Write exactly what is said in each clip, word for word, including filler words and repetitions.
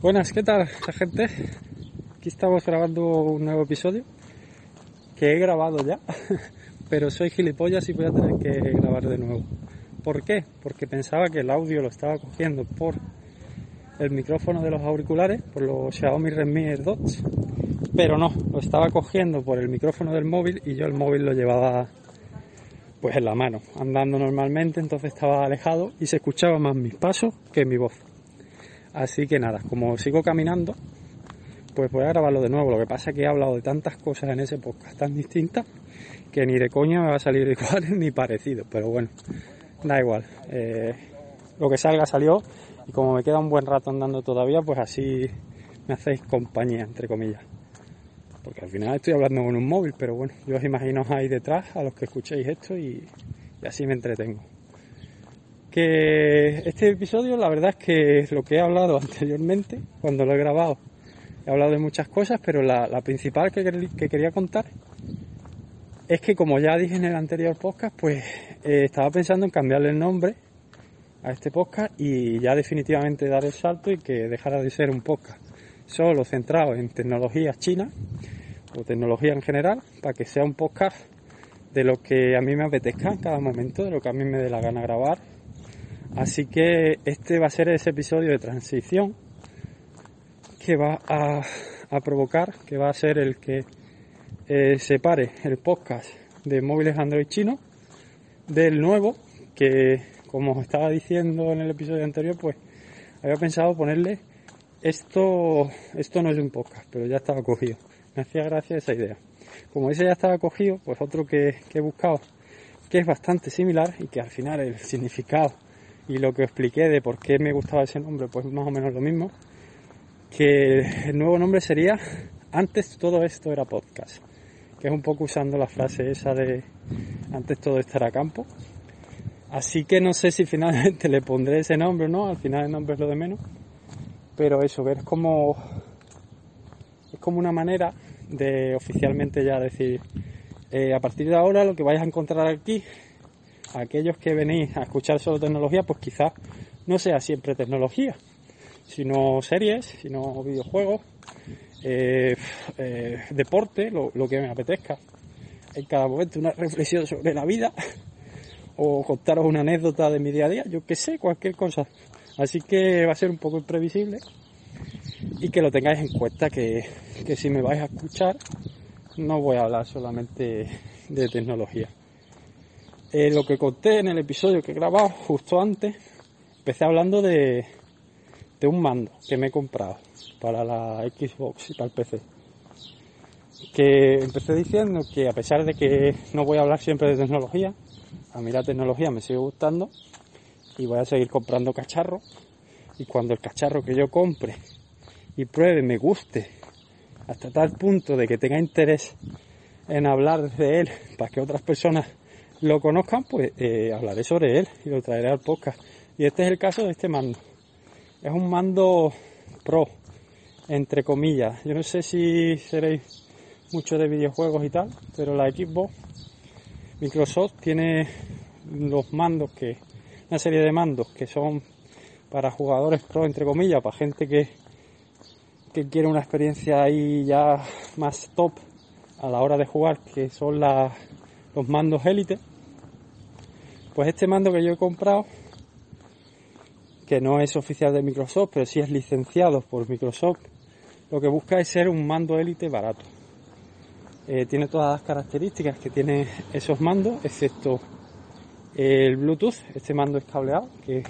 Buenas, ¿qué tal la gente? Aquí estamos grabando un nuevo episodio que he grabado ya, pero soy gilipollas y voy a tener que grabar de nuevo. ¿Por qué? Porque pensaba que el audio lo estaba cogiendo por el micrófono de los auriculares, por los Xiaomi Redmi AirDots, pero no, lo estaba cogiendo por el micrófono del móvil y yo el móvil lo llevaba pues en la mano, andando normalmente, entonces estaba alejado y se escuchaba más mis pasos que mi voz. Así que nada, como sigo caminando, pues voy a grabarlo de nuevo. Lo que pasa es que he hablado de tantas cosas en ese podcast tan distintas que ni de coña me va a salir igual ni parecido. Pero bueno, da igual. Eh, lo que salga salió, y como me queda un buen rato andando todavía, pues así me hacéis compañía, entre comillas. Porque al final estoy hablando con un móvil, pero bueno, yo os imagino ahí detrás a los que escuchéis esto y, y así me entretengo. Que este episodio, la verdad es que lo que he hablado anteriormente, cuando lo he grabado, he hablado de muchas cosas, pero la, la principal que, que quería contar es que, como ya dije en el anterior podcast, pues eh, estaba pensando en cambiarle el nombre a este podcast y ya definitivamente dar el salto y que dejara de ser un podcast solo centrado en tecnologías chinas o tecnología en general, para que sea un podcast de lo que a mí me apetezca en cada momento, de lo que a mí me dé la gana grabar. Así que este va a ser ese episodio de transición que va a, a provocar, que va a ser el que eh, separe el podcast de móviles Android chino del nuevo, que como os estaba diciendo en el episodio anterior, pues había pensado ponerle esto, esto no es un podcast, pero ya estaba cogido. Me hacía gracia esa idea. Como ese ya estaba cogido, pues otro que, que he buscado, que es bastante similar y que al final el significado y lo que expliqué de por qué me gustaba ese nombre, pues más o menos lo mismo, que el nuevo nombre sería Antes todo esto era podcast, que es un poco usando la frase esa de antes todo esto era campo. Así que no sé si finalmente le pondré ese nombre o no, al final el nombre es lo de menos, pero eso, ver como es como una manera de oficialmente ya decir, eh, a partir de ahora lo que vais a encontrar aquí, aquellos que venís a escuchar solo tecnología, pues quizás no sea siempre tecnología, sino series, sino videojuegos, eh, eh, deporte, lo, lo que me apetezca. En cada momento una reflexión sobre la vida o contaros una anécdota de mi día a día, yo qué sé, cualquier cosa. Así que va a ser un poco imprevisible y que lo tengáis en cuenta, que, que si me vais a escuchar no voy a hablar solamente de tecnología. Eh, lo que conté en el episodio que he grabado justo antes, empecé hablando de, de un mando que me he comprado para la Xbox y para el P C. Que empecé diciendo que a pesar de que no voy a hablar siempre de tecnología, a mí la tecnología me sigue gustando y voy a seguir comprando cacharros. Y cuando el cacharro que yo compre y pruebe me guste hasta tal punto de que tenga interés en hablar de él para que otras personas lo conozcan, pues eh, hablaré sobre él y lo traeré al podcast. Y este es el caso de este mando. Es un mando pro, entre comillas. Yo no sé si seréis muchos de videojuegos y tal, pero la Xbox, Microsoft tiene los mandos que, una serie de mandos que son para jugadores pro, entre comillas, para gente que, que quiere una experiencia ahí ya más top a la hora de jugar, que son las los mandos élite. Pues este mando que yo he comprado, que no es oficial de Microsoft, pero sí es licenciado por Microsoft, lo que busca es ser un mando élite barato. Eh, tiene todas las características que tienen esos mandos, excepto el Bluetooth. Este mando es cableado, que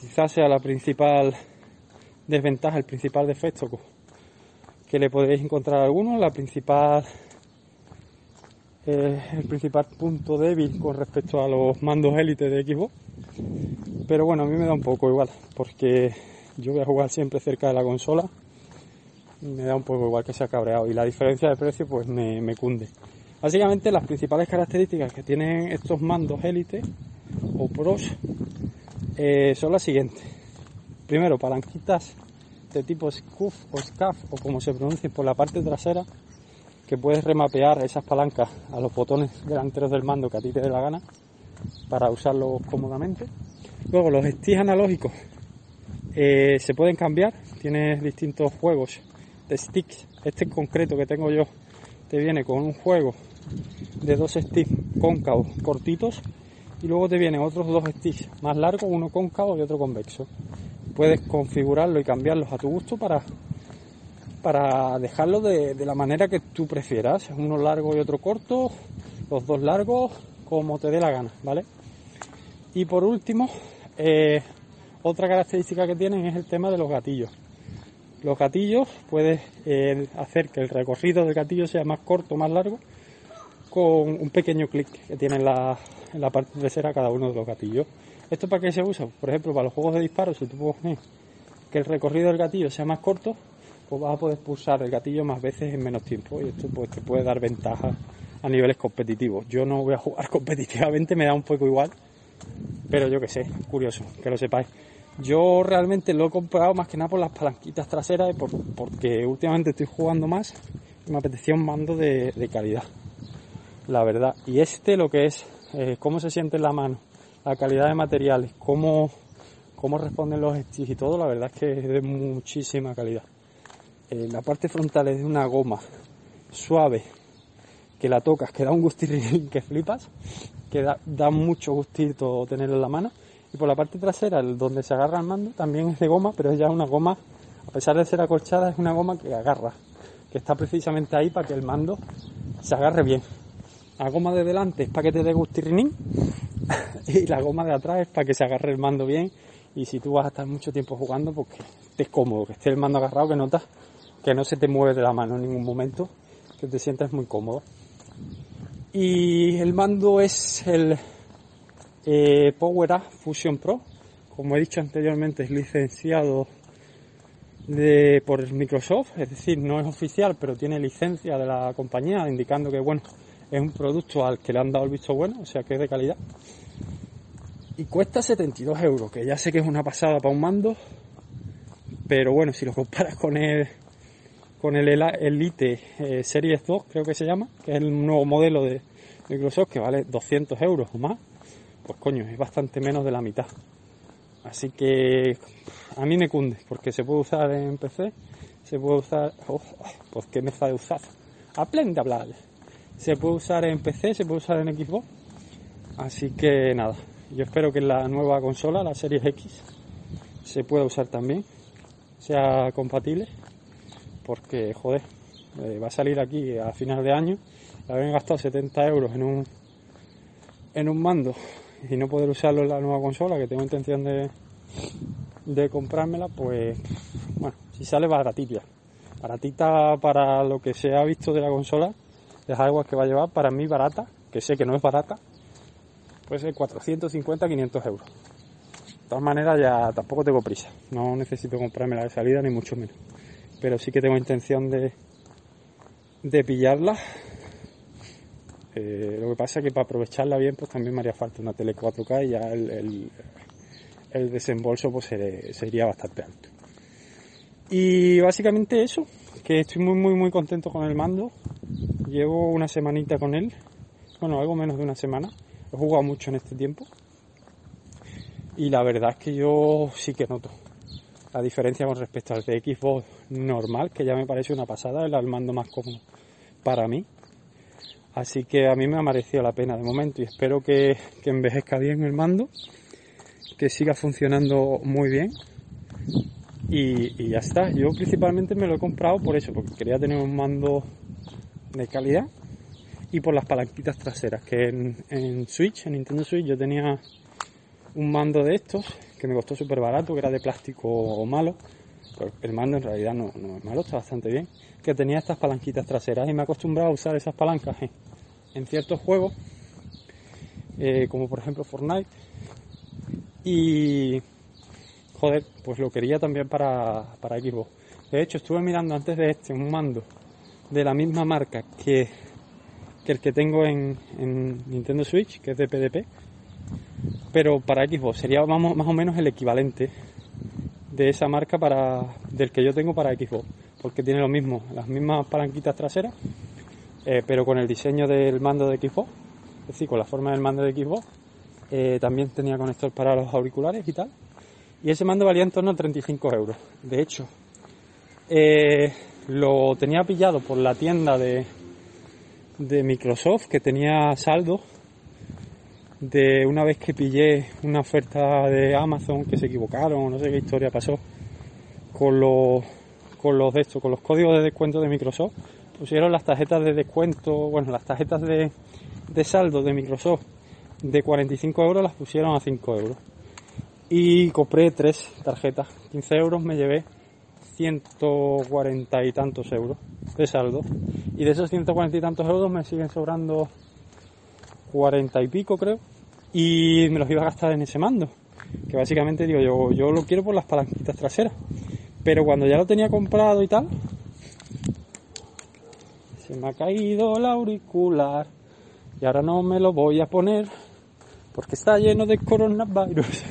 quizás sea la principal desventaja, el principal defecto que le podéis encontrar a alguno, la principal... Eh, el principal punto débil con respecto a los mandos élite de Xbox, pero bueno, a mí me da un poco igual, porque yo voy a jugar siempre cerca de la consola, me da un poco igual que sea cabreado, y la diferencia de precio pues me, me cunde. Básicamente las principales características que tienen estos mandos Elite o Pros eh, son las siguientes. Primero, palanquitas de tipo S C U F o S C A F, o como se pronuncien, por la parte trasera, que puedes remapear esas palancas a los botones delanteros del mando que a ti te dé la gana para usarlos cómodamente. Luego, los sticks analógicos eh, se pueden cambiar, tienes distintos juegos de sticks. Este en concreto que tengo yo te viene con un juego de dos sticks cóncavos cortitos, y luego te vienen otros dos sticks más largos, uno cóncavo y otro convexo. Puedes configurarlo y cambiarlos a tu gusto para, para dejarlo de, de la manera que tú prefieras, uno largo y otro corto, los dos largos, como te dé la gana, ¿vale? Y por último, eh, otra característica que tienen es el tema de los gatillos. Los gatillos puedes eh, hacer que el recorrido del gatillo sea más corto o más largo con un pequeño clic que tiene en la, en la parte trasera cada uno de los gatillos. ¿Esto para qué se usa? Por ejemplo, para los juegos de disparo, si tú pones que el recorrido del gatillo sea más corto, pues vas a poder pulsar el gatillo más veces en menos tiempo, y esto pues te puede dar ventajas a niveles competitivos. Yo no voy a jugar competitivamente, me da un poco igual, pero yo que sé, curioso, que lo sepáis. Yo realmente lo he comprado más que nada por las palanquitas traseras, por, porque últimamente estoy jugando más y me apetecía un mando de, de calidad, la verdad. Y este lo que es, eh, cómo se siente en la mano, la calidad de materiales, cómo, cómo responden los sticks y todo, la verdad es que es de muchísima calidad. Eh, la parte frontal es de una goma suave, que la tocas, que da un gustirrín que flipas, que da, da mucho gustito tenerlo en la mano. Y por la parte trasera, donde se agarra el mando, también es de goma, pero es ya una goma, a pesar de ser acolchada, es una goma que agarra, que está precisamente ahí para que el mando se agarre bien. La goma de delante es para que te dé gustirrinín, y la goma de atrás es para que se agarre el mando bien, y si tú vas a estar mucho tiempo jugando, pues que estés cómodo, que esté el mando agarrado, que notas que no se te mueve de la mano en ningún momento, que te sientas muy cómodo. Y el mando es el eh, PowerA Fusion Pro. Como he dicho anteriormente, es licenciado de, por Microsoft, es decir, no es oficial, pero tiene licencia de la compañía, indicando que, bueno, es un producto al que le han dado el visto bueno, o sea que es de calidad. Y cuesta setenta y dos euros, que ya sé que es una pasada para un mando, pero bueno, si lo comparas con el con el Elite eh, Series dos, creo que se llama, que es el nuevo modelo de Microsoft, que vale doscientos euros o más, pues coño, es bastante menos de la mitad. Así que a mí me cunde, porque se puede usar en P C, se puede usar... Oh, pues qué mesa de usar. Aprende de hablar. Se puede usar en P C, se puede usar en Xbox. Así que nada, yo espero que en la nueva consola, la Series X, se pueda usar también, sea compatible, porque joder, eh, va a salir aquí a final de año, haber gastado setenta euros en un en un mando y no poder usarlo en la nueva consola, que tengo intención de de comprármela, pues bueno, si sale baratita, baratita para lo que se ha visto de la consola, las aguas que va a llevar, para mí barata, que sé que no es barata, puede ser cuatrocientos cincuenta a quinientos euros. De todas maneras, ya tampoco tengo prisa, no necesito comprármela de salida ni mucho menos, pero sí que tengo intención de de pillarla. Eh, lo que pasa es que para aprovecharla bien, pues también me haría falta una tele cuatro K, y ya el, el, el desembolso pues sería bastante alto. Y básicamente eso, que estoy muy muy muy contento con el mando. Llevo una semanita con él, bueno, algo menos de una semana, he jugado mucho en este tiempo, y la verdad es que yo sí que noto la diferencia con respecto al de Xbox normal, que ya me parece una pasada, el al mando más cómodo para mí. Así que a mí me ha merecido la pena de momento, y espero que, que envejezca bien el mando, que siga funcionando muy bien, y, y ya está. Yo principalmente me lo he comprado por eso, porque quería tener un mando de calidad, y por las palanquitas traseras, que en, en Switch, en Nintendo Switch, yo tenía un mando de estos que me costó súper barato, que era de plástico malo, pero el mando en realidad no, no es malo, está bastante bien, que tenía estas palanquitas traseras, y me he acostumbrado a usar esas palancas en, en ciertos juegos, eh, como por ejemplo Fortnite, y, joder, pues lo quería también para, para Xbox. De hecho, estuve mirando antes de este un mando de la misma marca que, que el que tengo en, en Nintendo Switch, que es de P D P, pero para Xbox. Sería, vamos, más o menos el equivalente de esa marca para, del que yo tengo para Xbox, porque tiene lo mismo, las mismas palanquitas traseras, eh, pero con el diseño del mando de Xbox, es decir, con la forma del mando de Xbox. Eh, también tenía conector para los auriculares y tal, y ese mando valía en torno a treinta y cinco euros. De hecho, eh, lo tenía pillado por la tienda de, de Microsoft, que tenía saldo de una vez que pillé una oferta de Amazon, que se equivocaron, no sé qué historia pasó con los con los de estos, con los códigos de descuento de Microsoft. Pusieron las tarjetas de descuento, bueno, las tarjetas de, de saldo de Microsoft de cuarenta y cinco euros, las pusieron a cinco euros, y compré tres tarjetas, quince euros, me llevé ciento cuarenta y tantos euros de saldo, y de esos ciento cuarenta y tantos euros me siguen sobrando cuarenta y pico, creo, y me los iba a gastar en ese mando, que básicamente digo yo, yo lo quiero por las palanquitas traseras. Pero cuando ya lo tenía comprado y tal, se me ha caído el auricular y ahora no me lo voy a poner porque está lleno de coronavirus.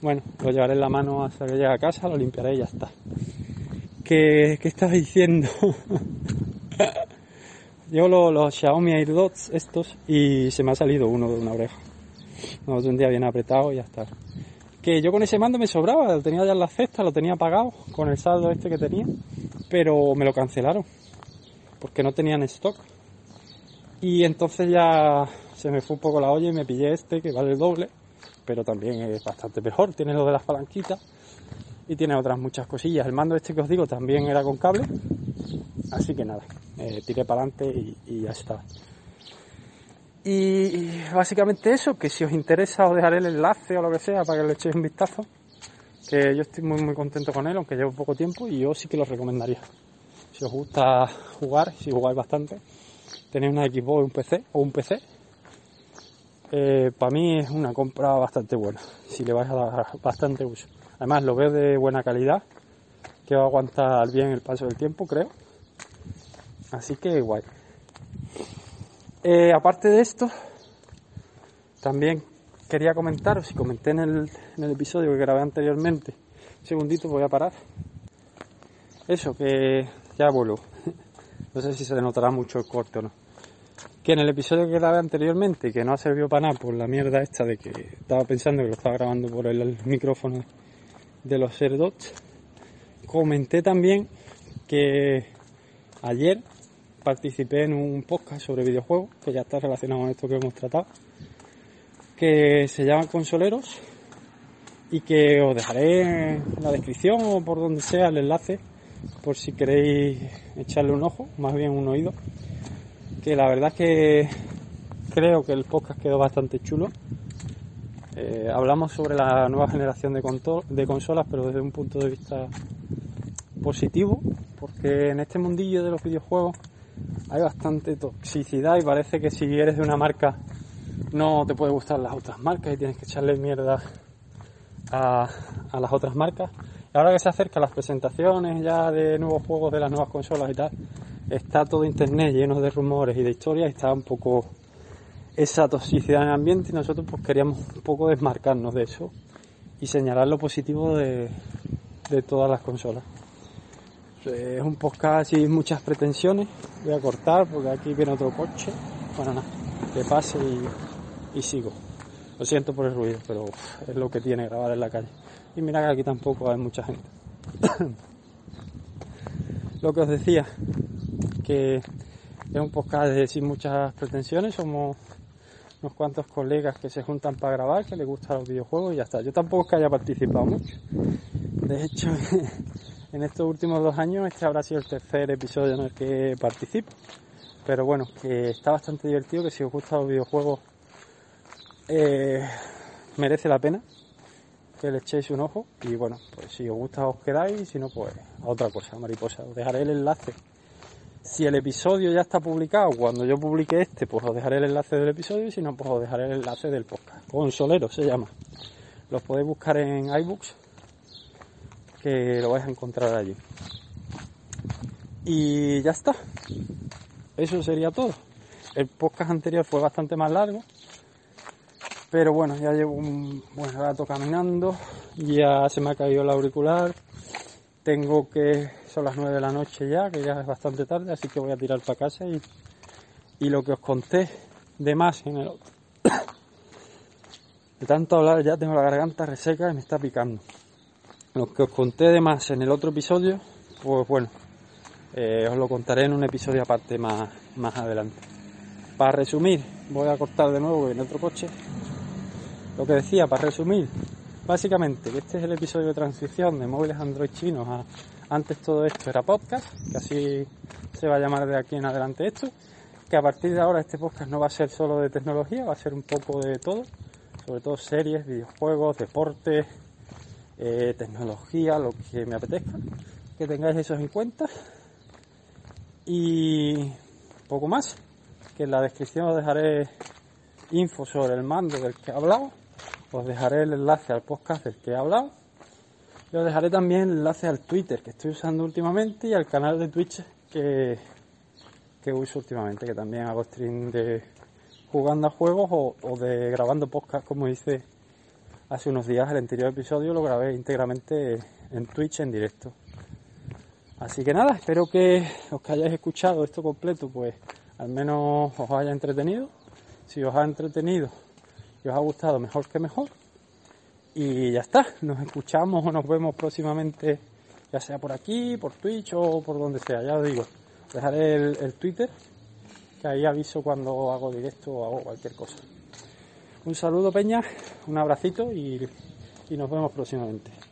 Bueno, lo llevaré en la mano hasta que llegue a casa, lo limpiaré y ya está. ¿Qué, qué estás diciendo? Llevo los, los Xiaomi AirDots estos y se me ha salido uno de una oreja. No, de un día bien apretado y ya está. Que yo con ese mando me sobraba, lo tenía ya en la cesta, lo tenía pagado con el saldo este que tenía, pero me lo cancelaron porque no tenían stock. Y entonces ya se me fue un poco la olla y me pillé este, que vale el doble, pero también es bastante mejor. Tiene lo de las palanquitas y tiene otras muchas cosillas. El mando este que os digo también era con cable, así que nada, eh, tiré para adelante y, y ya está. Y básicamente eso, que si os interesa os dejaré el enlace o lo que sea para que le echéis un vistazo, que yo estoy muy muy contento con él, aunque llevo poco tiempo, y yo sí que lo recomendaría. Si os gusta jugar, si jugáis bastante, tenéis una Xbox o un P C, o un P C, eh, para mí es una compra bastante buena, si le vais a dar bastante uso. Además lo veo de buena calidad, que va a aguantar bien el paso del tiempo, creo. Así que guay. Eh, aparte de esto, también quería comentaros, si comenté en el, en el episodio que grabé anteriormente, un segundito, voy a parar. Eso, que ya vuelvo. No sé si se le notará mucho el corte o no. Que en el episodio que grabé anteriormente, que no ha servido para nada por la mierda esta de que estaba pensando que lo estaba grabando por el micrófono de los AirDots, comenté también que ayer participé en un podcast sobre videojuegos, que ya está relacionado con esto que hemos tratado, que se llama Consoleros, y que os dejaré en la descripción o por donde sea el enlace, por si queréis echarle un ojo, más bien un oído, que la verdad es que creo que el podcast quedó bastante chulo. Eh, hablamos sobre la nueva generación de, control, de consolas, pero desde un punto de vista positivo, porque en este mundillo de los videojuegos hay bastante toxicidad y parece que si eres de una marca no te puede gustar las otras marcas y tienes que echarle mierda a, a las otras marcas. Ahora que se acercan las presentaciones ya de nuevos juegos de las nuevas consolas y tal, está todo internet lleno de rumores y de historias, y está un poco esa toxicidad en el ambiente, y nosotros pues queríamos un poco desmarcarnos de eso y señalar lo positivo de, de todas las consolas. Es un podcast sin muchas pretensiones. Voy a cortar porque aquí viene otro coche. Bueno, nada, que pase y, y sigo. Lo siento por el ruido, pero es lo que tiene grabar en la calle. Y mira que aquí tampoco hay mucha gente. Lo que os decía, que es un podcast de, sin muchas pretensiones. Somos unos cuantos colegas que se juntan para grabar, que les gustan los videojuegos y ya está. Yo tampoco es que haya participado mucho. De hecho, en estos últimos dos años este habrá sido el tercer episodio en el que participo. Pero bueno, que está bastante divertido, que si os gustan los videojuegos, eh, merece la pena que le echéis un ojo. Y bueno, pues si os gusta os quedáis, y si no, pues a otra cosa, mariposa. Os dejaré el enlace. Si el episodio ya está publicado, cuando yo publique este, pues os dejaré el enlace del episodio, y si no, pues os dejaré el enlace del podcast. Consolero se llama. Los podéis buscar en iBooks, que lo vais a encontrar allí. Y ya está. Eso sería todo. El podcast anterior fue bastante más largo, pero bueno, ya llevo un buen rato caminando, ya se me ha caído el auricular, tengo que... son las nueve de la noche ya, que ya es bastante tarde, así que voy a tirar para casa y, y lo que os conté de más en el otro. De tanto hablar ya tengo la garganta reseca y me está picando. Lo que os conté de más en el otro episodio, pues bueno, eh, os lo contaré en un episodio aparte más, más adelante. Para resumir, voy a cortar de nuevo en otro coche. Lo que decía, para resumir, básicamente que este es el episodio de transición de móviles Android chinos a... Antes todo esto era podcast, que así se va a llamar de aquí en adelante esto. Que a partir de ahora este podcast no va a ser solo de tecnología, va a ser un poco de todo. Sobre todo series, videojuegos, deportes, eh, tecnología, lo que me apetezca. Que tengáis eso en cuenta. Y poco más, que en la descripción os dejaré info sobre el mando del que he hablado, os dejaré el enlace al podcast del que he hablado, y os dejaré también el enlace al Twitter que estoy usando últimamente y al canal de Twitch que, que uso últimamente, que también hago stream de jugando a juegos o, o de grabando podcast, como hice hace unos días. El anterior episodio lo grabé íntegramente en Twitch en directo. Así que nada, espero que los que hayáis escuchado esto completo, pues al menos os haya entretenido. Si os ha entretenido y os ha gustado, mejor que mejor. Y ya está, nos escuchamos o nos vemos próximamente, ya sea por aquí, por Twitch o por donde sea, ya os digo. Dejaré el, el Twitter, que ahí aviso cuando hago directo o hago cualquier cosa. Un saludo, Peña, un abracito y, y nos vemos próximamente.